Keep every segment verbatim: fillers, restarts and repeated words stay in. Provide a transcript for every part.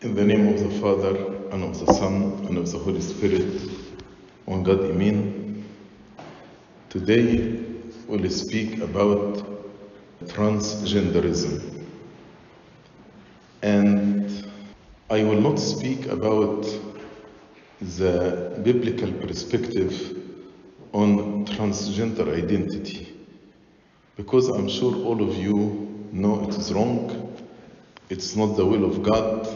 In the name of the Father, and of the Son, and of the Holy Spirit, one God, Amen. Today we'll speak about transgenderism. And I will not speak about the biblical perspective on transgender identity, because I'm sure all of you know it is wrong, it's not the will of God,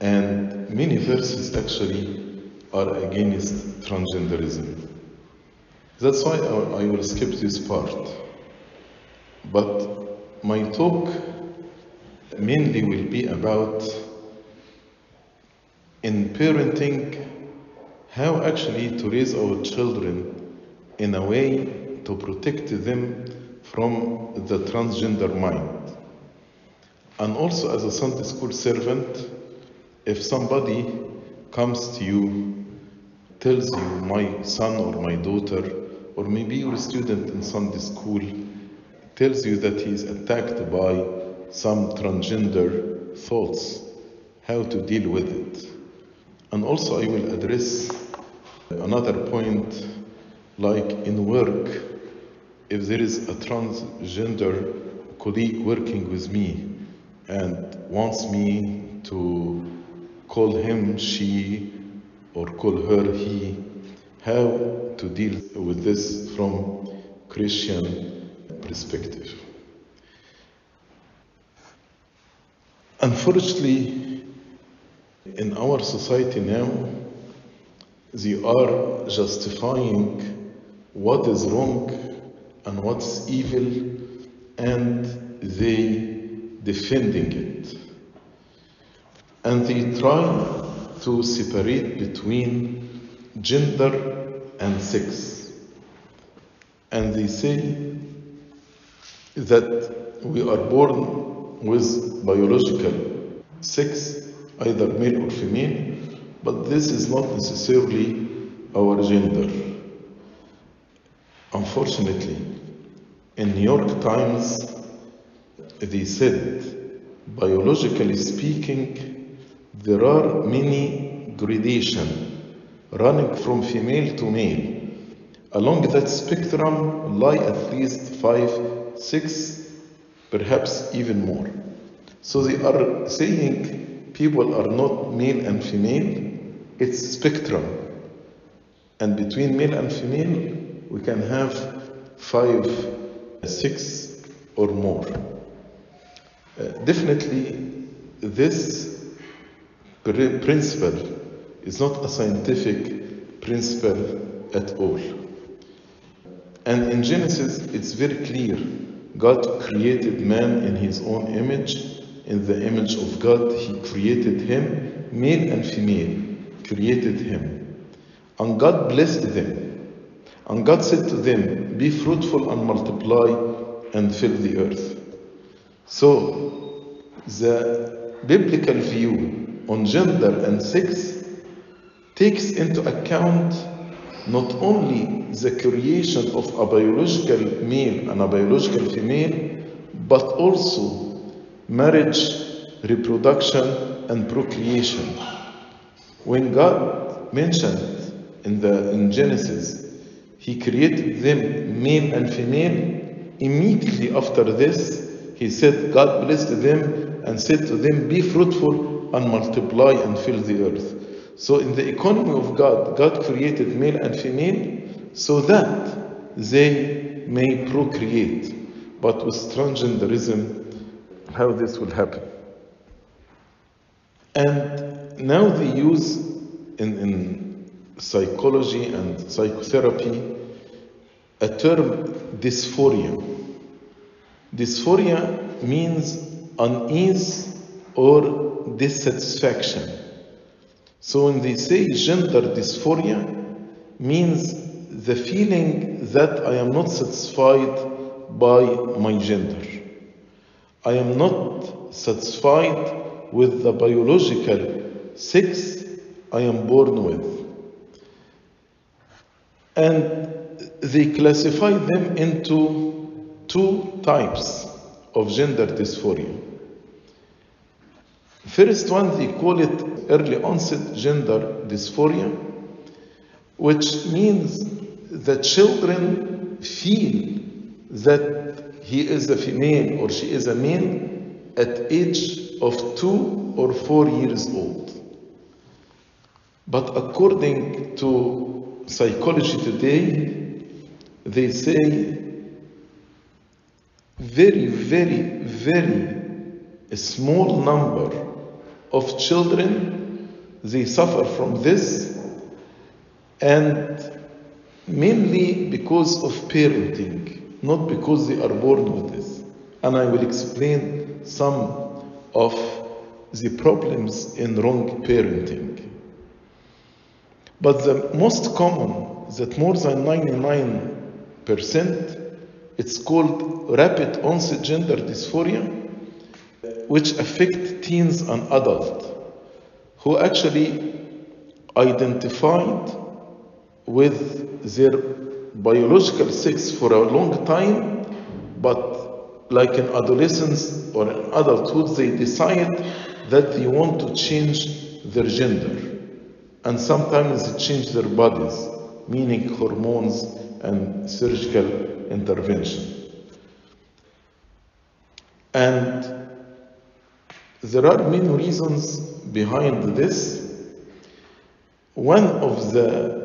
and many verses actually are against transgenderism. That's why I will skip this part. But my talk mainly will be about, in parenting, how actually to raise our children in a way to protect them from the transgender mind. And also, as a Sunday school servant, if somebody comes to you, tells you, my son or my daughter, or maybe your student in Sunday school, tells you that he is attacked by some transgender thoughts, how to deal with it. And also I will address another point, like in work, if there is a transgender colleague working with me and wants me to call him she or call her he, how to deal with this from Christian perspective. Unfortunately, in our society now, they are justifying what is wrong and what's evil, and they defending it. And they try to separate between gender and sex. And they say that we are born with biological sex, either male or female, but this is not necessarily our gender. Unfortunately, in New York Times, they said, biologically speaking, there are many gradations running from female to male. Along that spectrum lie at least five, six, perhaps even more. So they are saying people are not male and female, it's spectrum. And between male and female, we can have five, six, or more. Uh, definitely, this principle is not a scientific principle at all. And in Genesis, it's very clear. God created man in his own image. In the image of God, he created him. Male and female created him. And God blessed them. And God said to them, be fruitful and multiply and fill the earth. So, the biblical view on gender and sex takes into account not only the creation of a biological male and a biological female, but also marriage, reproduction, and procreation. When God mentioned in, the, in Genesis, he created them male and female, immediately after this, he said, God blessed them and said to them, be fruitful and multiply and fill the earth. So in the economy of God, God created male and female so that they may procreate. But with transgenderism, how this will happen. And now they use in, in psychology and psychotherapy a term dysphoria. Dysphoria means unease or dissatisfaction. So when they say gender dysphoria, means the feeling that I am not satisfied by my gender. I am not satisfied with the biological sex I am born with. And they classify them into two types of gender dysphoria. First one, they call it early onset gender dysphoria, which means the children feel that he is a female or she is a male at age of two or four years old. But according to psychology today, they say very, very, very a small number of children, they suffer from this, and mainly because of parenting, not because they are born with this. And I will explain some of the problems in wrong parenting. But the most common, that more than ninety-nine percent, it's called rapid onset gender dysphoria, which affect teens and adults who actually identified with their biological sex for a long time, but like in adolescence or in adulthood, they decide that they want to change their gender, and sometimes they change their bodies, meaning hormones and surgical intervention. And there are many reasons behind this. One of the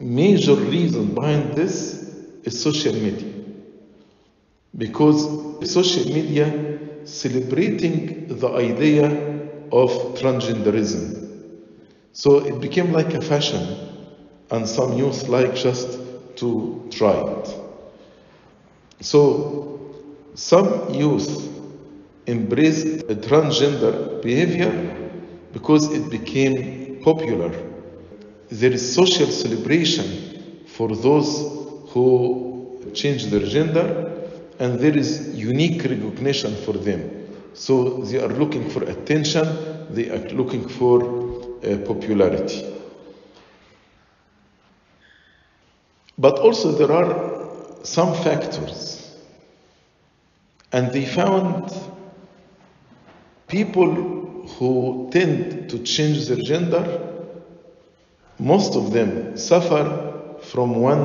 major reasons behind this is social media, because social media celebrating the idea of transgenderism. So it became like a fashion, and some youth like just to try it. So some youth embraced a transgender behavior because it became popular. There is social celebration for those who change their gender, and there is unique recognition for them. So they are looking for attention, they are looking for uh, popularity. But also there are some factors, and they found people who tend to change their gender, most of them suffer from one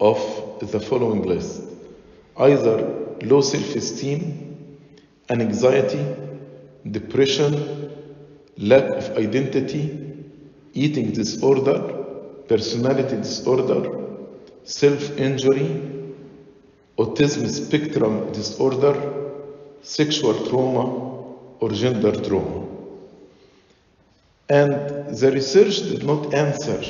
of the following list: either low self-esteem, anxiety, depression, lack of identity, eating disorder, personality disorder, self-injury, autism spectrum disorder, sexual trauma, or gender trauma. And the research did not answer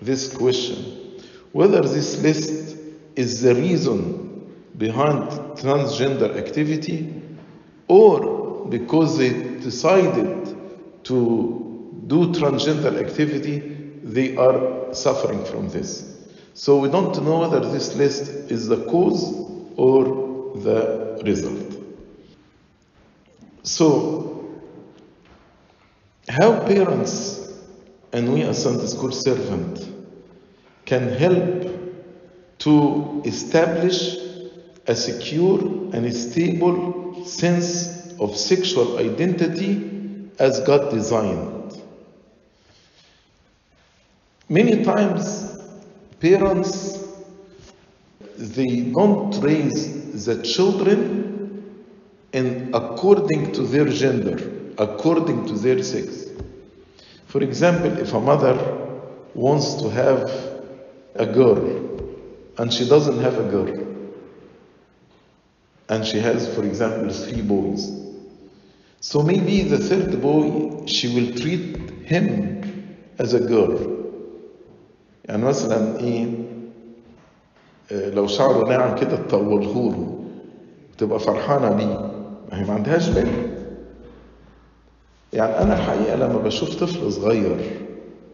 this question, whether this list is the reason behind transgender activity, or because they decided to do transgender activity, they are suffering from this. So we don't know whether this list is the cause or the result. So, how parents and we as Sunday school servants can help to establish a secure and stable sense of sexual identity as God designed? Many times, parents, they don't raise the children and according to their gender, according to their sex. For example, if a mother wants to have a girl, and she doesn't have a girl, and she has, for example, three boys, so maybe the third boy, she will treat him as a girl. يعني مثلا إيه لو شعره ناعم كده تطوله له تبقى فرحانة بيه. هي ما عندهاش بنت. يعني أنا الحقيقة لما بشوف طفل صغير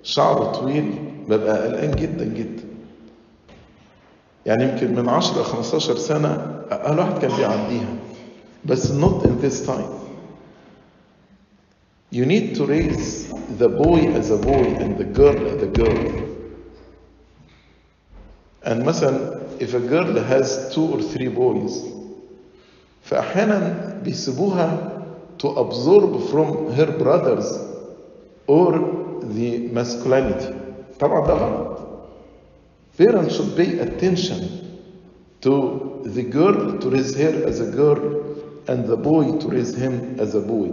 شعره طويل ببقى قلقان جدا جدا. يعني يمكن من عشرة خمستاشر سنة أقل واحد كان بيعديها. بس not in this time. You need to raise the boy as a boy and the girl as a girl. And مثلا if a girl has two or three boys فأحيانا بيسيبوها to absorb from her brothers or the masculinity. طبعا ده غلط. Parents should pay attention to the girl to raise her as a girl and the boy to raise him as a boy.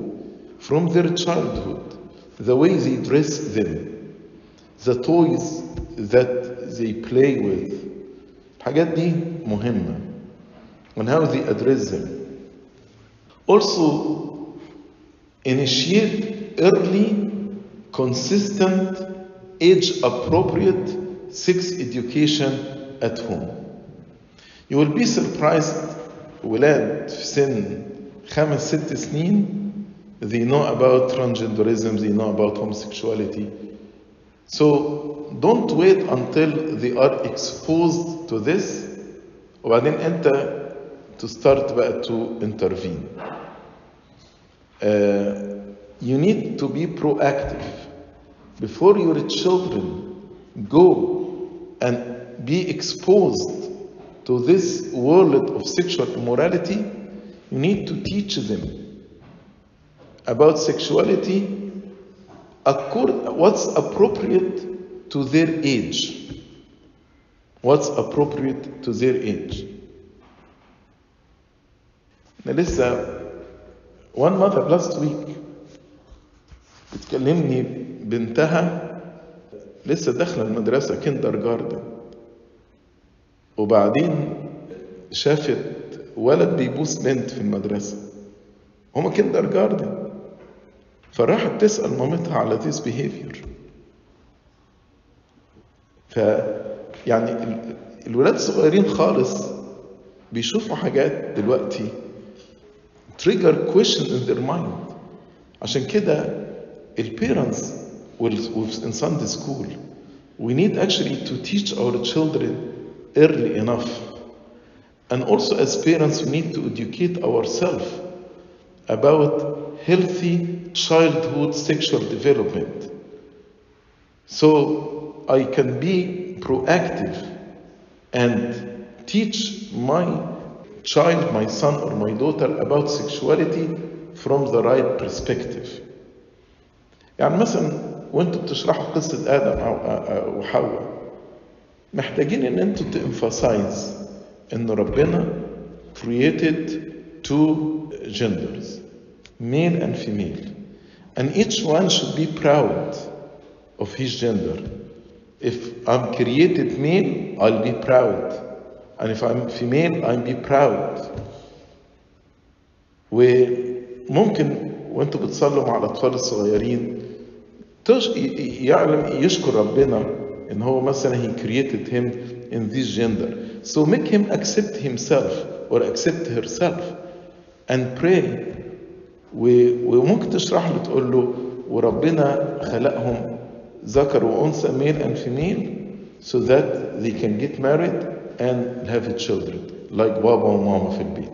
From their childhood, the way they dress them, the toys that they play with, الحاجات دي مهمة. And how they address them. Also, initiate early, consistent, age-appropriate sex education at home. You will be surprised, ولاد في سن خمس ست سنين, they know about transgenderism, they know about homosexuality. So don't wait until they are exposed to this, وبعدين أنت to start بقى to intervene. Uh, you need to be proactive. Before your children go and be exposed to this world of sexual immorality, you need to teach them about sexuality, according what's appropriate to their age. What's appropriate to their age. Now, one mother last week بتكلمني بنتها لسه داخله المدرسه كيندر جاردن, وبعدين شافت ولد بيبوس بنت في المدرسه, هما كيندر جاردن, فراحت تسال مامتها على this behavior. ف يعني الولاد الصغيرين خالص بيشوفوا حاجات دلوقتي trigger question in their mind. عشان كده ال parents in Sunday school, we need actually to teach our children early enough. And also as parents, we need to educate ourselves about healthy childhood sexual development. So I can be proactive and teach my child, my son or my daughter about sexuality from the right perspective. يعني مثلا وانتوا بتشرحوا قصة آدم أو وحواء, محتاجين ان انتوا تemphasize ان ربنا created two genders, male and female, and each one should be proud of his gender. If I'm created male, I'll be proud. And if I'm female, I'll be proud. وممكن وانتوا بتصلوا مع الأطفال الصغيرين يعلم يشكر ربنا إن هو مثلا he created him in this gender. So make him accept himself or accept herself and pray. وممكن تشرح له تقول له وربنا خلقهم ذكر وأنثى, male and female, so that they can get married and have children like بابا وماما في البيت.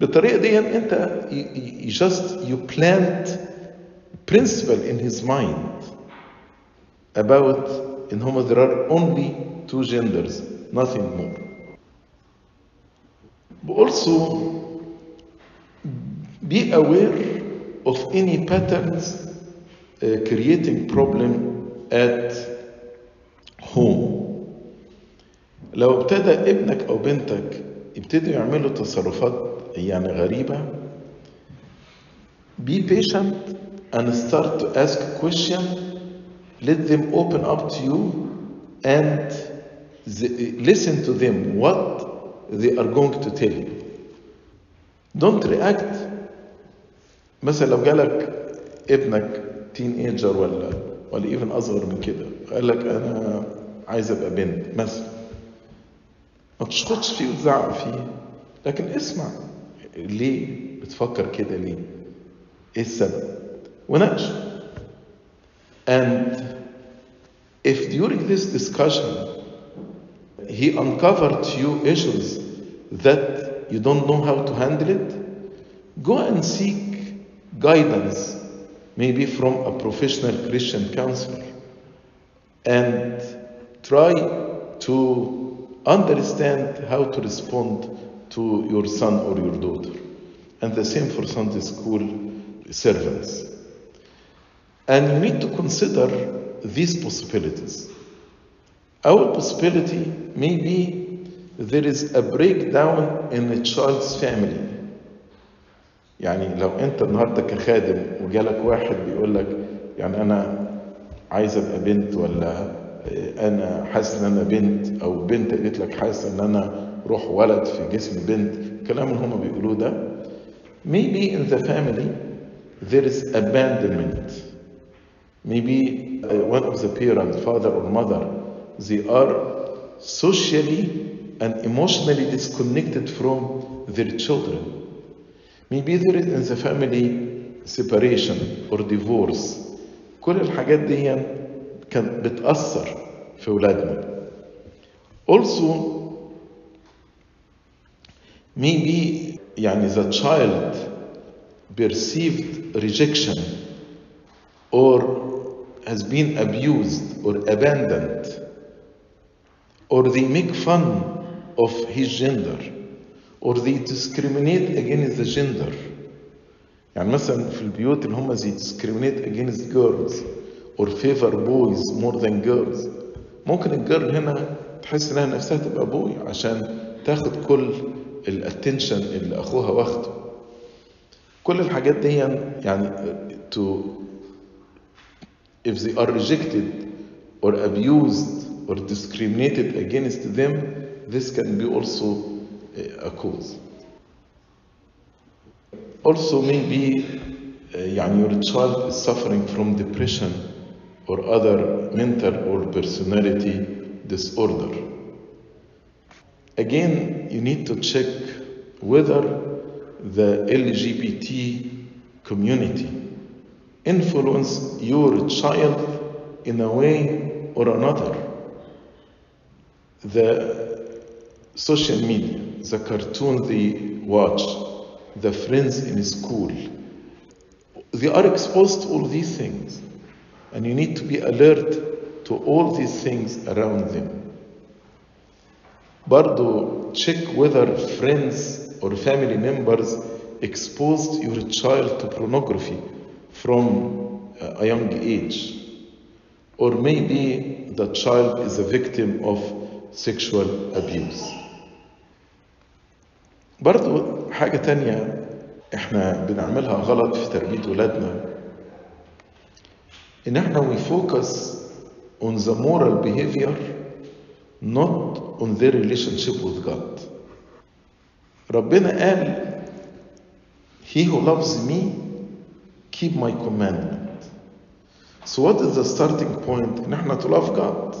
بالطريقة دي أنت you just you plant principle in his mind about إن هما there are only two genders, nothing more. But also be aware of any patterns uh, creating problem at home. لو ابتدى ابنك أو بنتك يبتدوا يعملوا تصرفات يعني غريبة, be patient and start to ask questions, let them open up to you and listen to them what they are going to tell you. Don't react. مثلا لو جالك ابنك teenager ولا ولا even أصغر من كده قال لك أنا عايز أبقى بنت مثلا, ما تشخطش فيه وتزعق فيه, لكن اسمع ليه بتفكر كده, ليه, ايه السبب, وناقش. And if during this discussion he uncovered few issues that you don't know how to handle it, go and seek guidance, maybe from a professional Christian counselor, and try to understand how to respond to your son or your daughter. and the same for Sunday school servants. And you need to consider these possibilities. Our possibility may be there is a breakdown in a child's family. يعني لو أنت النهارده كخادم وجالك واحد بيقول لك يعني أنا عايز أبقى بنت، ولا أنا حاسس إن أنا بنت، أو بنت قالت لك حاسس إن أنا روح ولد في جسم بنت، الكلام اللي هما بيقولوه ده. Maybe in the family there is abandonment. Maybe one of the parents, father or mother, they are socially and emotionally disconnected from their children. Maybe there is in the family separation or divorce. كل الحاجات دي كانت بتأثر في أولادنا. Also maybe يعني the child perceived rejection or has been abused or abandoned, or they make fun of his gender, or they discriminate against the gender. يعني مثلا في البيوت اللي هم they discriminate against girls or favor boys more than girls. ممكن الجيرل هنا تحس انها نفسها تبقى بوي عشان تاخد كل الاتنشن اللي اخوها واخده. كل الحاجات دي يعني to if they are rejected or abused or discriminated against them, this can be also a cause. Also maybe uh, your child is suffering from depression or other mental or personality disorder. Again, you need to check whether the L G B T community influence your child in a way or another. The social media, the cartoon they watch, the friends in school, they are exposed to all these things, and you need to be alert to all these things around them. Bardo, check whether friends or family members exposed your child to pornography from a young age, or maybe the child is a victim of sexual abuse. برضو حاجة تانية احنا بنعملها غلط في تربية ولادنا ان احنا we focus on the moral behavior not on their relationship with God. ربنا قال he who loves me keep my commandment. So what is the starting point? ان احنا to love God.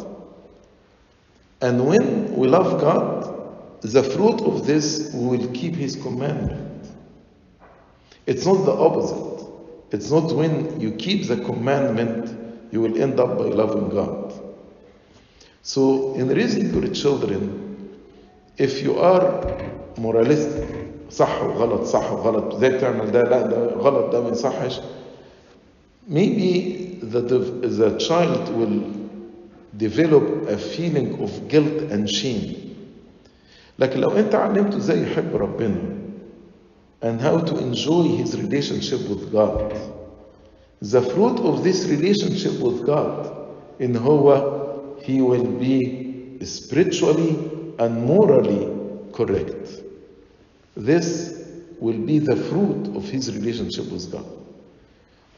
And when we love God, the fruit of this, we will keep His commandment. It's not the opposite. It's not when you keep the commandment, you will end up by loving God. So in raising your children, if you are moralistic, صح وغلط صح وغلط ازاي بتعمل ده لا ده غلط ده ما يصحش, maybe the, the child will develop a feeling of guilt and shame. لكن لو أنت علمته إزاي يحب ربنا and how to enjoy his relationship with God, the fruit of this relationship with God in هو he will be spiritually and morally correct. This will be the fruit of his relationship with God.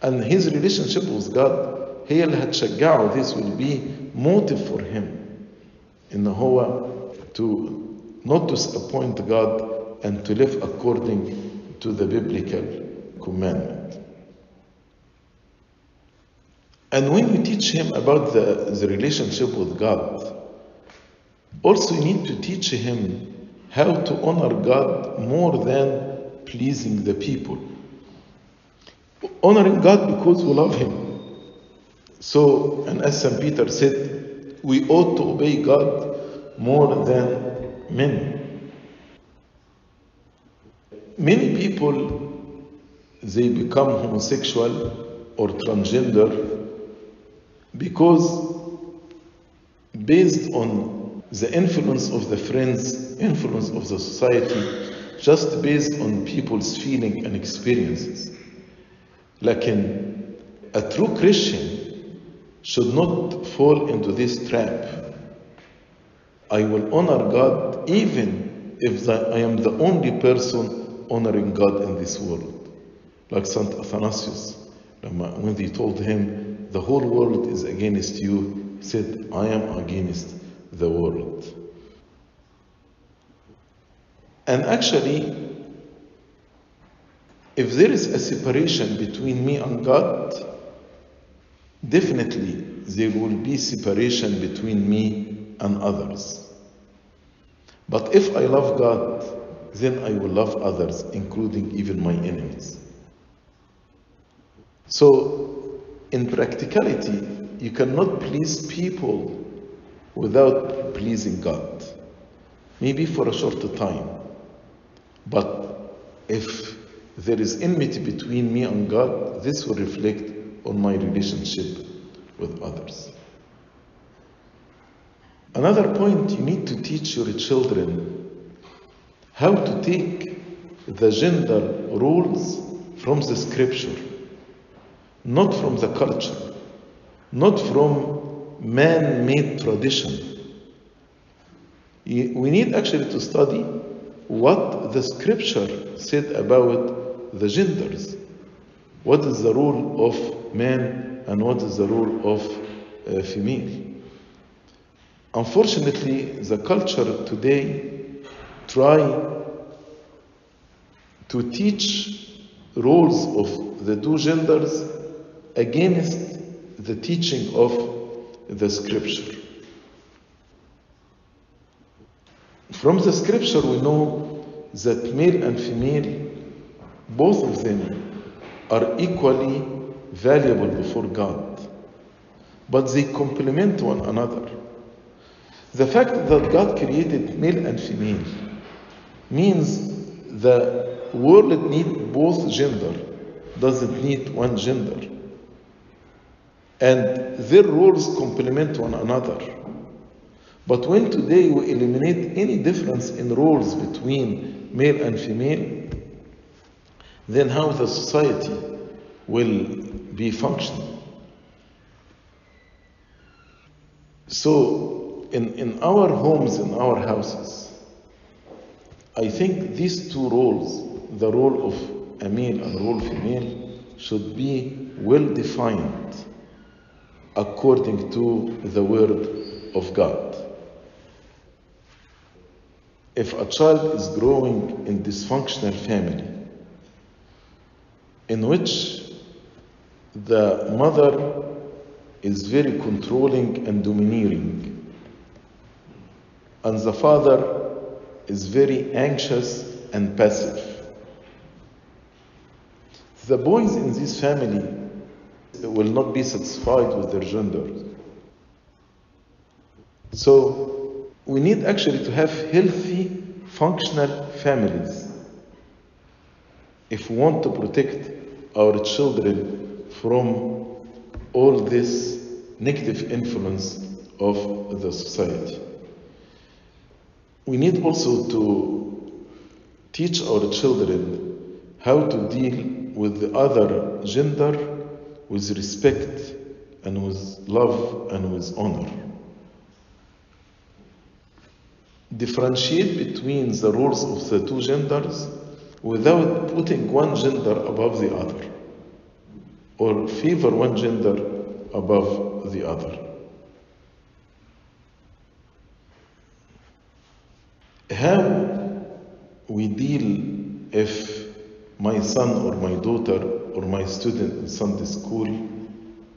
And his relationship with God هي اللي هتشجعه. This will be motive for him إن هو to not disappoint God and to live according to the biblical commandment. And when you teach him about the, the relationship with God, also you need to teach him how to honor God more than pleasing the people. Honoring God because we love him. So, and as Saint Peter said, we ought to obey God more than men. Many people, they become homosexual or transgender because based on the influence of the friends, influence of the society, just based on people's feeling and experiences. Lakin, a true Christian should not fall into this trap. I will honor God even if the, I am the only person honoring God in this world. Like Saint Athanasius, when they told him, the whole world is against you, he said, I am against the world. And actually, if there is a separation between me and God, definitely there will be separation between me and others. But if I love God, then I will love others, including even my enemies. So, in practicality, you cannot please people without pleasing God. Maybe for a short time. But if there is enmity between me and God, this will reflect on my relationship with others. Another point, you need to teach your children how to take the gender rules from the scripture, not from the culture, not from man-made tradition. We need actually to study what the scripture said about the genders. What is the role of man and what is the role of uh, female? Unfortunately, the culture today try to teach roles of the two genders against the teaching of the scripture. From the scripture we know that male and female, both of them are equally valuable before God, but they complement one another. The fact that God created male and female means the world needs both gender, doesn't need one gender. And their roles complement one another. But when today we eliminate any difference in roles between male and female, then how the society will be functioning? So in, in our homes, in our houses, I think these two roles, the role of a male and the role of female, should be well defined according to the word of God. If a child is growing in dysfunctional family, in which the mother is very controlling and domineering, and the father is very anxious and passive, the boys in this family will not be satisfied with their gender. So, we need actually to have healthy, functional families if we want to protect our children from all this negative influence of the society. We need also to teach our children how to deal with the other gender with respect and with love and with honor. Differentiate between the roles of the two genders without putting one gender above the other or favor one gender above the other. How we deal if my son or my daughter or my student in Sunday school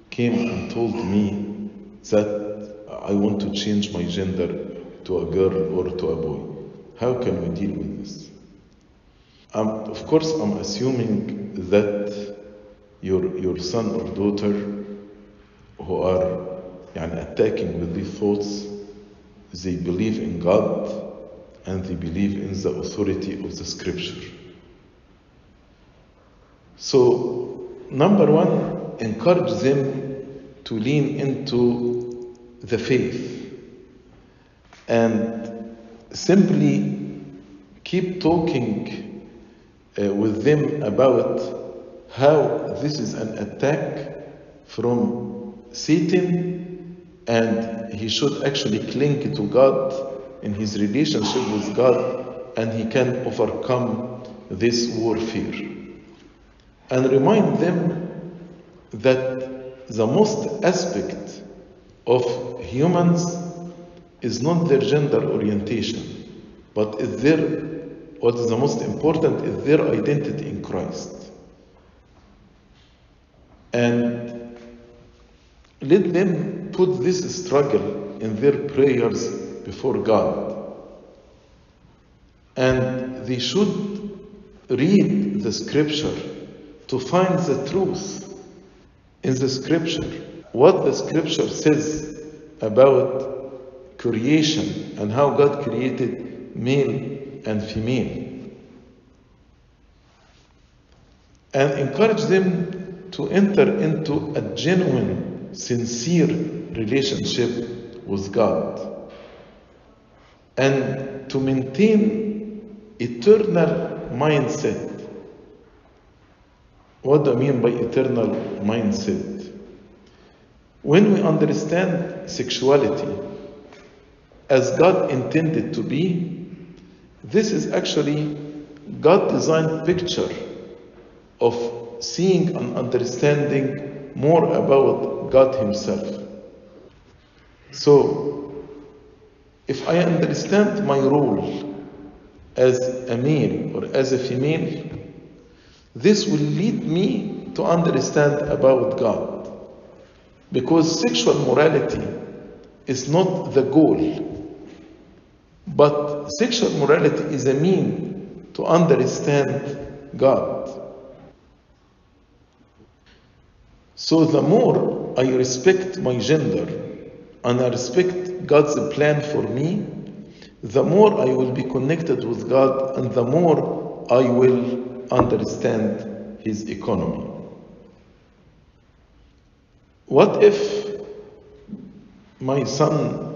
came and told me that I want to change my gender to a girl or to a boy? How can we deal with this? Um, of course, I'm assuming that your, your son or daughter who are يعني, attacking with these thoughts, they believe in God and they believe in the authority of the scripture. So, number one, encourage them to lean into the faith. And simply keep talking uh, with them about how this is an attack from Satan, and he should actually cling to God in his relationship with God, and he can overcome this warfare. And remind them that the most aspect of humans is not their gender orientation, but is their, what is the most important, is their identity in Christ. And let them put this struggle in their prayers before God. And they should read the scripture to find the truth in the scripture. What the scripture says about creation and how God created male and female, and encourage them to enter into a genuine, sincere relationship with God, and to maintain eternal mindset. What do I mean by eternal mindset? When we understand sexuality as God intended to be, this is actually God's designed picture of seeing and understanding more about God himself. So, if I understand my role as a male or as a female, this will lead me to understand about God. Because sexual morality is not the goal, but sexual morality is a mean to understand God. So the more I respect my gender and I respect God's plan for me, the more I will be connected with God and the more I will understand His economy. What if my son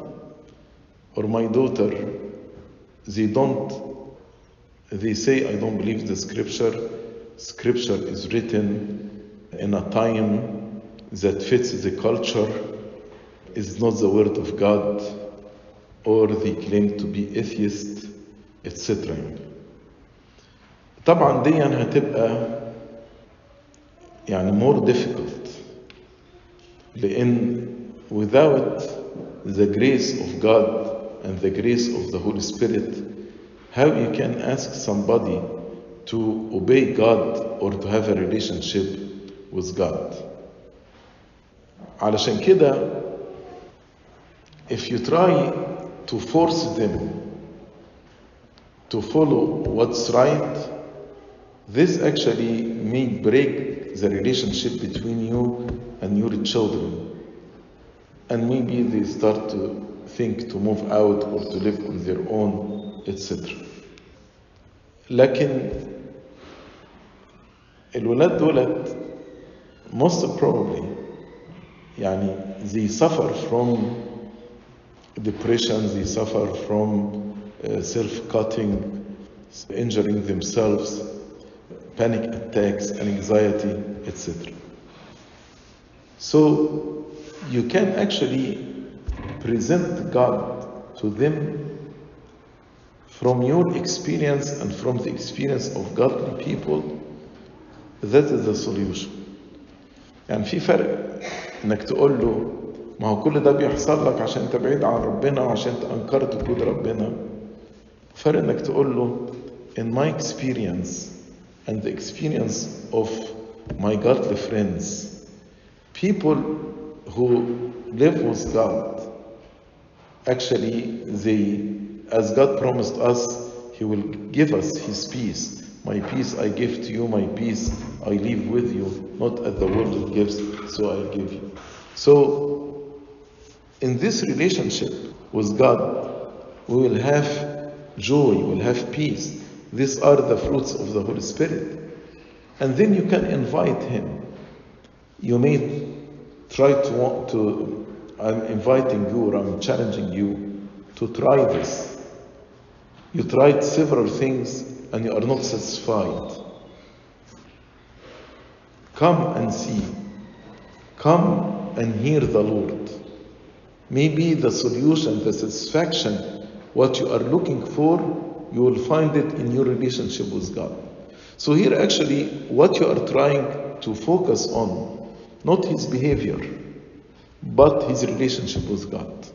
or my daughter, they don't, they say, I don't believe the scripture. Scripture is written in a time that fits the culture, is not the word of God, or they claim to be atheist, et cetera. طبعا دي هتبقى يعني more difficult, لأن without the grace of God and the grace of the Holy Spirit, how you can ask somebody to obey God or to have a relationship with God. علشان كده, if you try to force them to follow what's right, this actually may break the relationship between you and your children. And maybe they start to think to move out or to live on their own, et cetera. لكن الولاد دولت most probably يعني they suffer from depression, they suffer from uh, self-cutting, injuring themselves, panic attacks, anxiety, et cetera. So you can actually present God to them from your experience and from the experience of godly people. That is the solution. يعني في فرق انك تقول له ما هو كل ده بيحصل لك عشان انت بعيد عن ربنا وعشان انت انكرت وجود ربنا. فرق انك تقول له in my experience and the experience of my godly friends, people who live with God, actually they, as God promised us, He will give us His peace. My peace I give to you, my peace I leave with you, not as the world gives, so I give you. So, in this relationship with God, we will have joy, we will have peace. These are the fruits of the Holy Spirit. And then you can invite Him. You may try to want to, I'm inviting you or I'm challenging you to try this. You tried several things and you are not satisfied. Come and see. Come and hear the Lord. Maybe the solution, the satisfaction, what you are looking for, you will find it in your relationship with God. So here actually, what you are trying to focus on, not his behavior, but his relationship with God.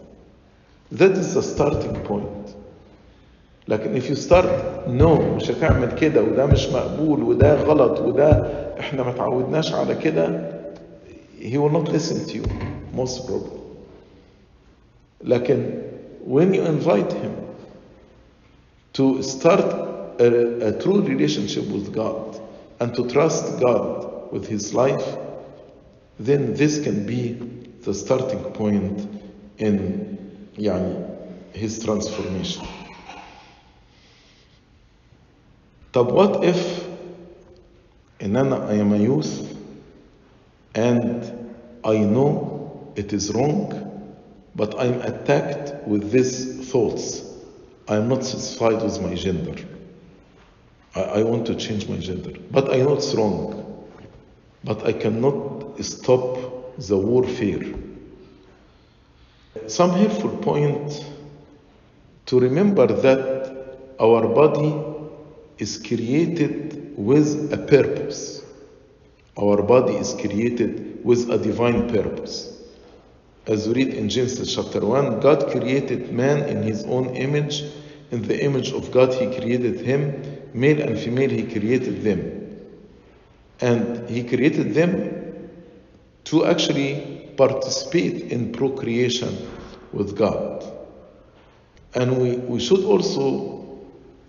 That is the starting point. Like if you start, no, مش هتعمل كده وده مش مقبول وده غلط وده احنا ما تعودناش على كده, he will not listen to you, most probably. لكن when you invite him to start a, a true relationship with God and to trust God with his life, then this can be the starting point in يعني, his transformation. But what if in Anna, I am a youth and I know it is wrong, but I am attacked with these thoughts. I am not satisfied with my gender. I, I want to change my gender, but I know it's wrong. But I cannot stop the warfare. Some helpful point to remember that our body is created with a purpose. Our body is created with a divine purpose. As we read in Genesis chapter one, God created man in his own image. In the image of God he created him. Male and female he created them. And he created them to actually participate in procreation with God. And we, we should also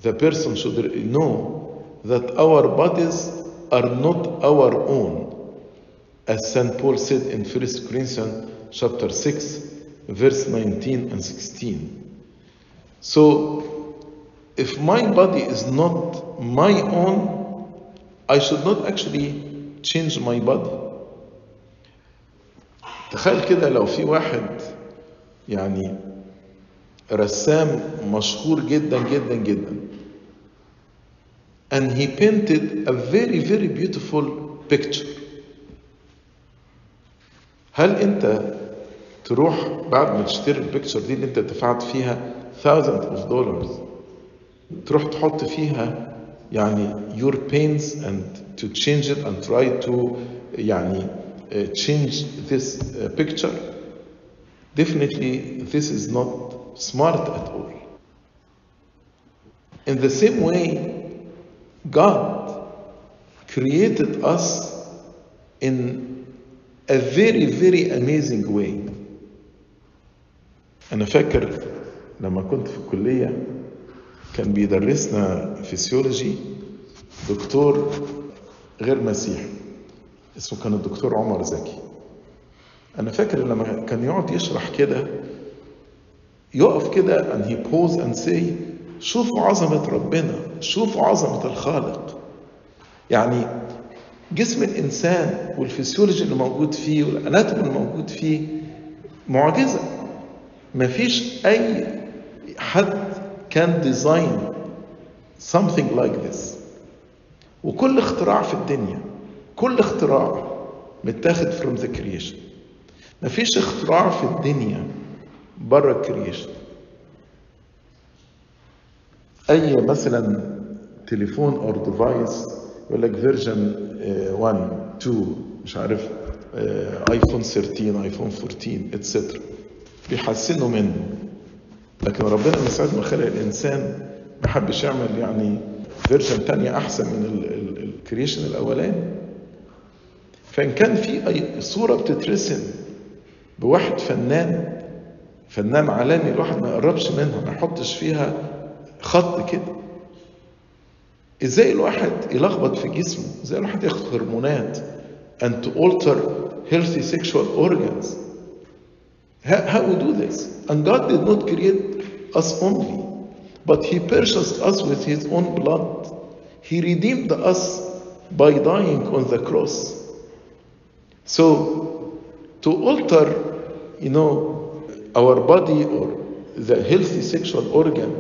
the person should know that our bodies are not our own. As Saint Paul said in First Corinthians chapter six, verse nineteen and sixteen. So, if my body is not my own, I should not actually change my body. تخيل كده لو في واحد يعني رسام مشهور جدا جدا جدا. And he painted a very, very beautiful picture. هل أنت تروح بعد ما تشتري البيكتشر دي اللي أنت دفعت فيها thousands of dollars تروح تحط فيها يعني your paints and to change it and try to يعني change this picture? Definitely this is not smart at all. In the same way, God created us in a very, very amazing way. أنا فاكر لما كنت في الكلية كان بيدرسنا فيسيولوجي دكتور غير مسيحي اسمه كان الدكتور عمر زكي. أنا فاكر لما كان يقعد يشرح كده يقف كده and he pause and say شوفوا عظمة ربنا, شوفوا عظمة الخالق. يعني جسم الإنسان والفسيولوجي اللي موجود فيه والأناتوم اللي موجود فيه معجزة. مفيش أي حد can design something like this. وكل اختراع في الدنيا, كل اختراع متاخد from the creation. مفيش اختراع في الدنيا بره creation. أي مثلا تليفون أو ديفايس يقول لك فيرجن واحد اثنين مش عارف آيفون ثلاثة عشر آيفون أربعة عشر إتسترا بيحسنوا منه. لكن ربنا من ساعة ما خلق الإنسان ما حبش يعمل يعني فيرجن تانية أحسن من الكريشن الأولاني. فإن كان في أي صورة بتترسم بواحد فنان فنان عالمي الواحد ما يقربش منها ما يحطش فيها خط كده, ازاي الواحد يلخبط في جسمه, ازاي الواحد ياخد هرمونات and to alter healthy sexual organs. How we do this? And God did not create us only, but he purchased us with his own blood. He redeemed us by dying on the cross. So to alter you know our body or the healthy sexual organ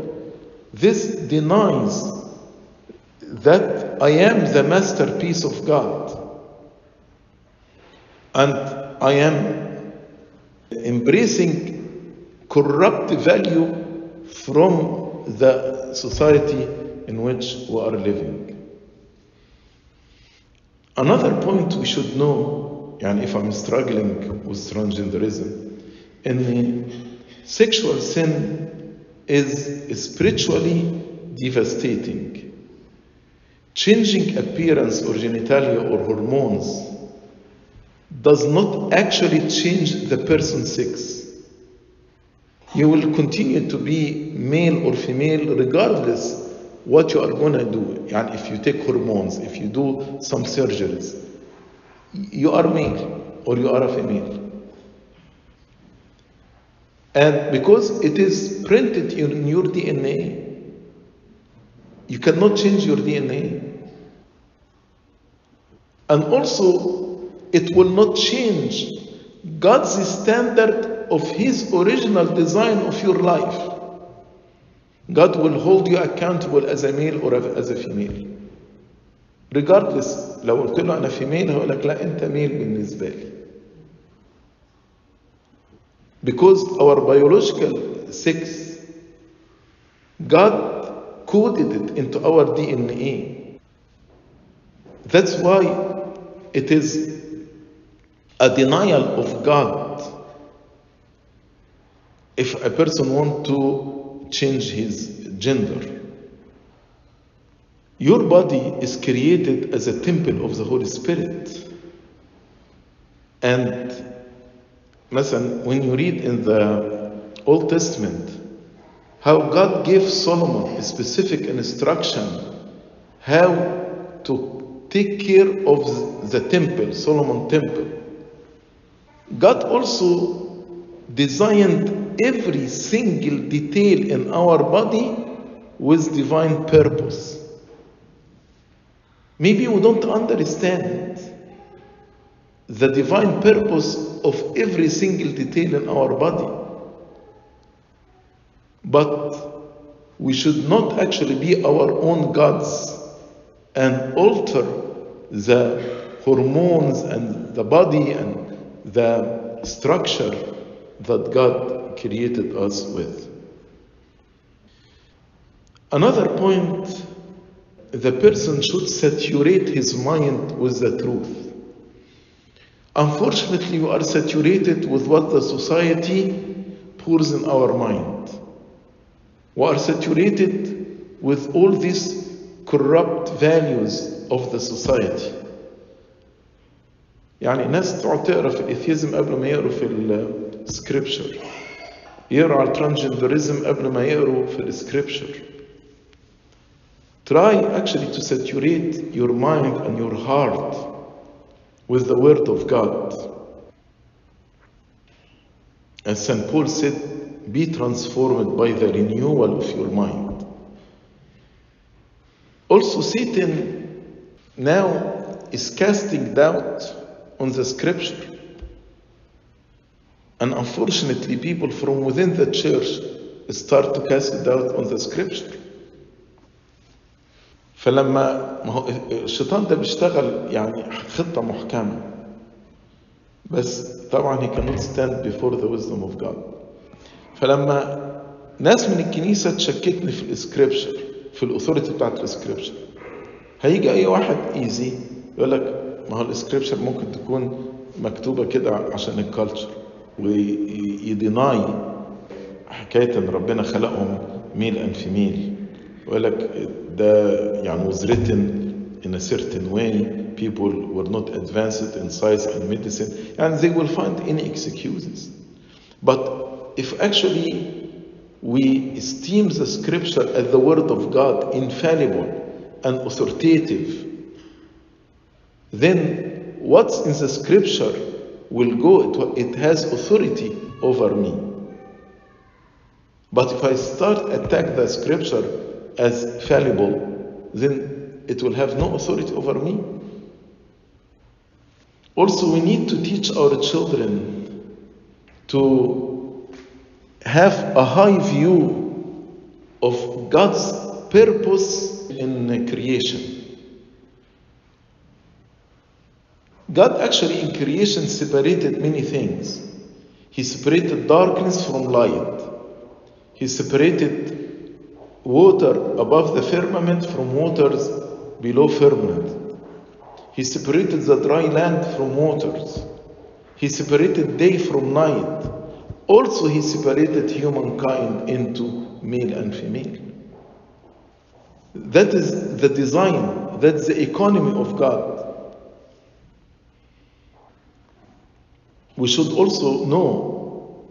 This denies that I am the masterpiece of God, and I am embracing corrupt value from the society in which we are living. Another point we should know, and if I'm struggling with transgenderism, in sexual sin is spiritually devastating. Changing appearance or genitalia or hormones does not actually change the person's sex. You will continue to be male or female regardless what you are going to do. And if you take hormones, if you do some surgeries, you are male or you are a female. And because it is printed in your D N A, you cannot change your D N A. And also, it will not change God's standard of His original design of your life. God will hold you accountable as a male or as a female. Regardless, لو قلت له أنا female هقول لك لا أنت male بالنسبة لي. Because our biological sex, God coded it into our D N A. That's why it is a denial of God if a person wants to change his gender. Your body is created as a temple of the Holy Spirit. And مثلا, when you read in the Old Testament, how God gave Solomon a specific instruction how to take care of the temple, Solomon temple. God also designed every single detail in our body with divine purpose. Maybe we don't understand the divine purpose of every single detail in our body. But we should not actually be our own gods and alter the hormones and the body and the structure that God created us with. Another point, the person should saturate his mind with the truth. Unfortunately, we are saturated with what the society pours in our mind. We are saturated with all these corrupt values of the society. يعني ناس تقعد تقرا في الإثيزم قبل ما يقروا في السكريبشر. يقروا على الترانسجندرزم قبل ما يقروا في السكريبشر. Try actually to saturate your mind and your heart with the Word of God. As Saint Paul said, be transformed by the renewal of your mind. Also, Satan now is casting doubt on the scripture. And unfortunately, people from within the church start to cast doubt on the scripture. فلما الشيطان ده بيشتغل يعني خطة محكمة. بس طبعا he cannot stand before the wisdom of God. فلما ناس من الكنيسة تشككني في الاسكريبشر في الاثوريتي بتاعت الاسكريبشر هيجي اي واحد ايزي يقول لك ما هو الاسكريبشر ممكن تكون مكتوبة كده عشان الكالتشر ويديناي حكاية ان ربنا خلقهم ميل ان في ميل يقول لك ده يعني was written in a certain way people were not advanced in science and medicine and they will find any excuses. But if actually we esteem the scripture as the word of God, infallible and authoritative, then what's in the scripture will go, it has authority over me. But if I start to attack the scripture as fallible, then it will have no authority over me. Also, we need to teach our children to have a high view of God's purpose in creation. God actually in creation separated many things. He separated darkness from light. He separated water above the firmament from waters below firmament. He separated the dry land from waters. He separated day from night. Also, he separated humankind into male and female. That is the design, that's the economy of God. We should also know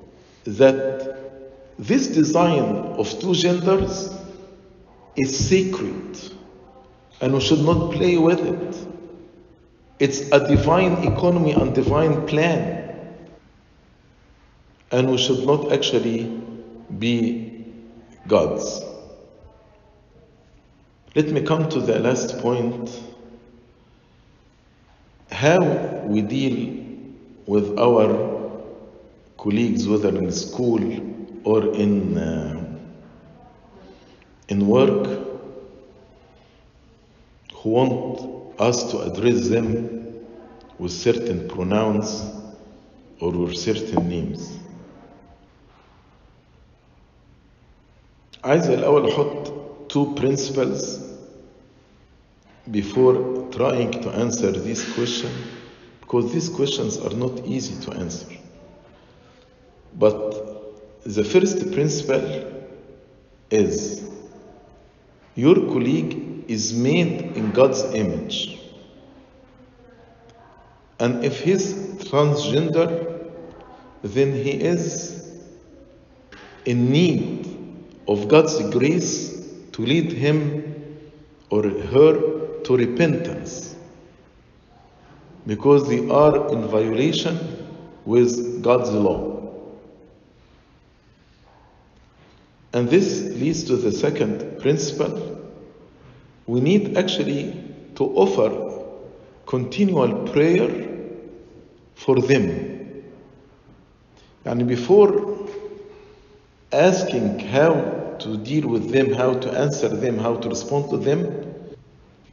that this design of two genders is sacred, and we should not play with it. It's a divine economy and divine plan, and we should not actually be gods. Let me come to the last point, how we deal with our colleagues, whether in school or in uh, in work, who want us to address them with certain pronouns or with certain names. عايز الأول أحط two principles before trying to answer this question, because these questions are not easy to answer. But the first principle is your colleague is made in God's image. And if he's transgender, then he is in need of God's grace to lead him or her to repentance, because they are in violation with God's law. And this leads to the second principle. We need actually to offer continual prayer for them. And before asking how to deal with them, how to answer them, how to respond to them,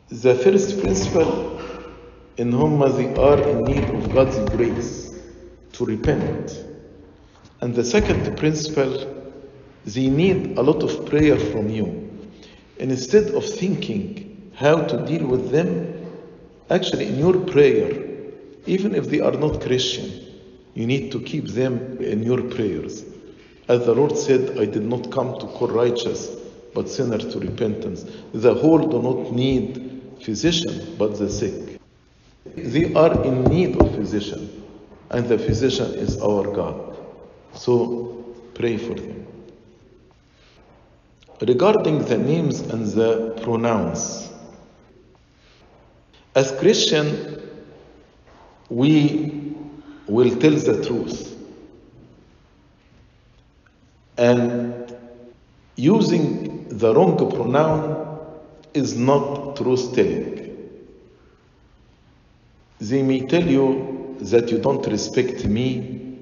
the first principle, in whom they are in need of God's grace to repent. And the second principle, they need a lot of prayer from you. And instead of thinking how to deal with them, actually in your prayer, even if they are not Christian, you need to keep them in your prayers. As the Lord said, I did not come to call righteous, but sinners to repentance. The whole do not need physician, but the sick. They are in need of physician, and the physician is our God. So pray for them. Regarding the names and the pronouns, as Christian, we will tell the truth. And using the wrong pronoun is not truth-telling. They may tell you that you don't respect me,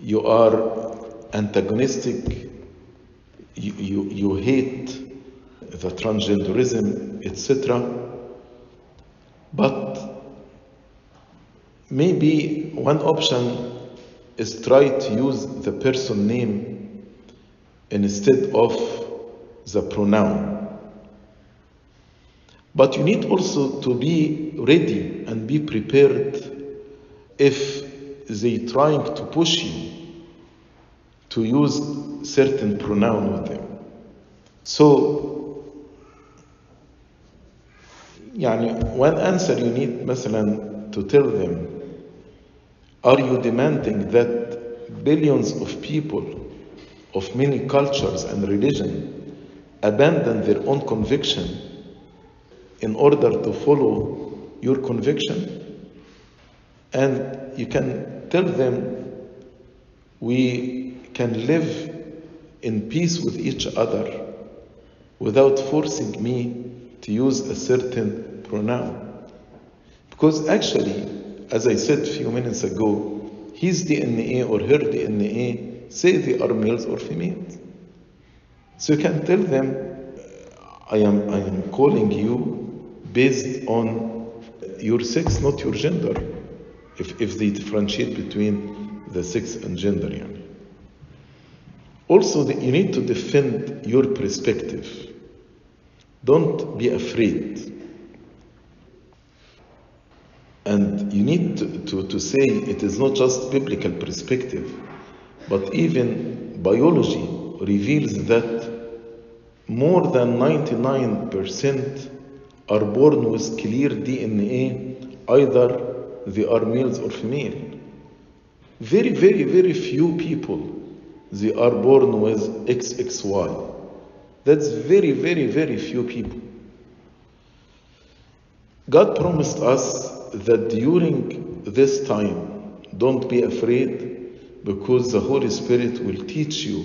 you are antagonistic, you, you, you hate the transgenderism, et cetera. But maybe one option is try to use the person name instead of the pronoun. But you need also to be ready and be prepared if they trying to push you to use certain pronoun with them. So, يعني, one answer you need مثلا to tell them, are you demanding that billions of people of many cultures and religion abandon their own conviction in order to follow your conviction? And you can tell them, we can live in peace with each other without forcing me to use a certain pronoun. Because actually, as I said a few minutes ago, his D N A or her D N A say they are males or females. So you can tell them, I am, I am calling you based on your sex, not your gender. If, if they differentiate between the sex and gender. Yani. Also, the, you need to defend your perspective. Don't be afraid. And you need to, to, to say it is not just biblical perspective, but even biology reveals that more than ninety-nine percent are born with clear D N A, either they are males or female. Very, very, very few people, they are born with X X Y. That's very, very, very few people. God promised us that during this time, don't be afraid, because the Holy Spirit will teach you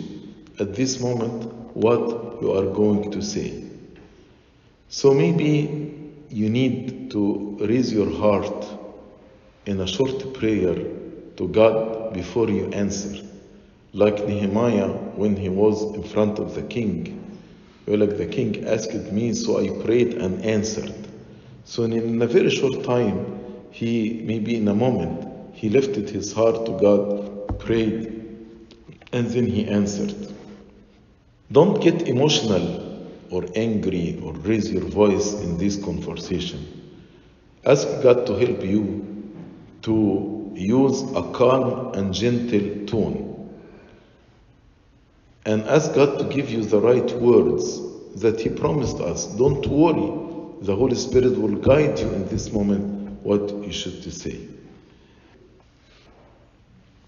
at this moment what you are going to say. So maybe you need to raise your heart in a short prayer to God before you answer. Like Nehemiah, when he was in front of the king, like the king asked me, so I prayed and answered. So in a very short time, he, maybe in a moment, he lifted his heart to God, prayed, and then he answered. Don't get emotional or angry or raise your voice in this conversation. Ask God to help you to use a calm and gentle tone, and ask God to give you the right words that He promised us. Don't worry, the Holy Spirit will guide you in this moment what you should say.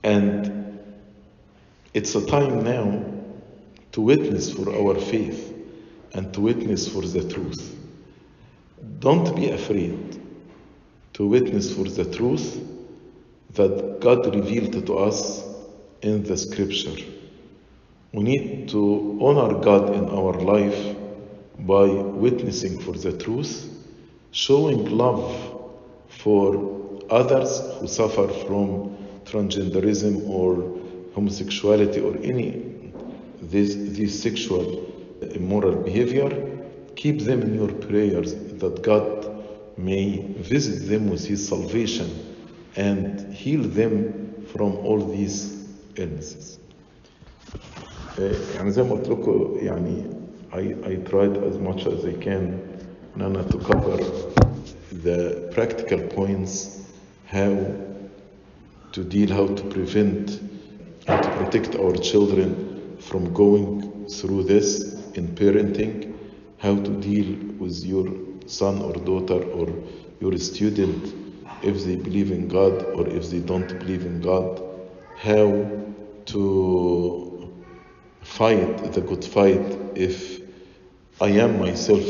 And it's a time now to witness for our faith and to witness for the truth. Don't be afraid to witness for the truth that God revealed to us in the Scripture. We need to honor God in our life by witnessing for the truth, showing love for others who suffer from transgenderism or homosexuality or any this, this sexual immoral behavior. Keep them in your prayers that God may visit them with His salvation and heal them from all these illnesses. يعني زي ما قلت لكم يعني I, I tried as much as I can Nana to cover the practical points, how to deal, how to prevent and to protect our children from going through this in parenting, how to deal with your son or daughter or your student if they believe in God or if they don't believe in God, how to fight the good fight if I am myself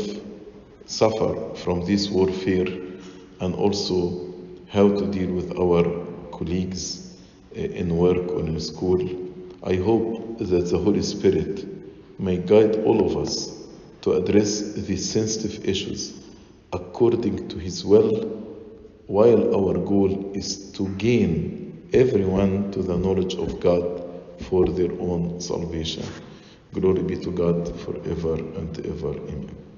suffer from this warfare, and also how to deal with our colleagues in work or in school. I hope that the Holy Spirit may guide all of us to address these sensitive issues according to His will, while our goal is to gain everyone to the knowledge of God for their own salvation. Glory be to God forever and ever. Amen.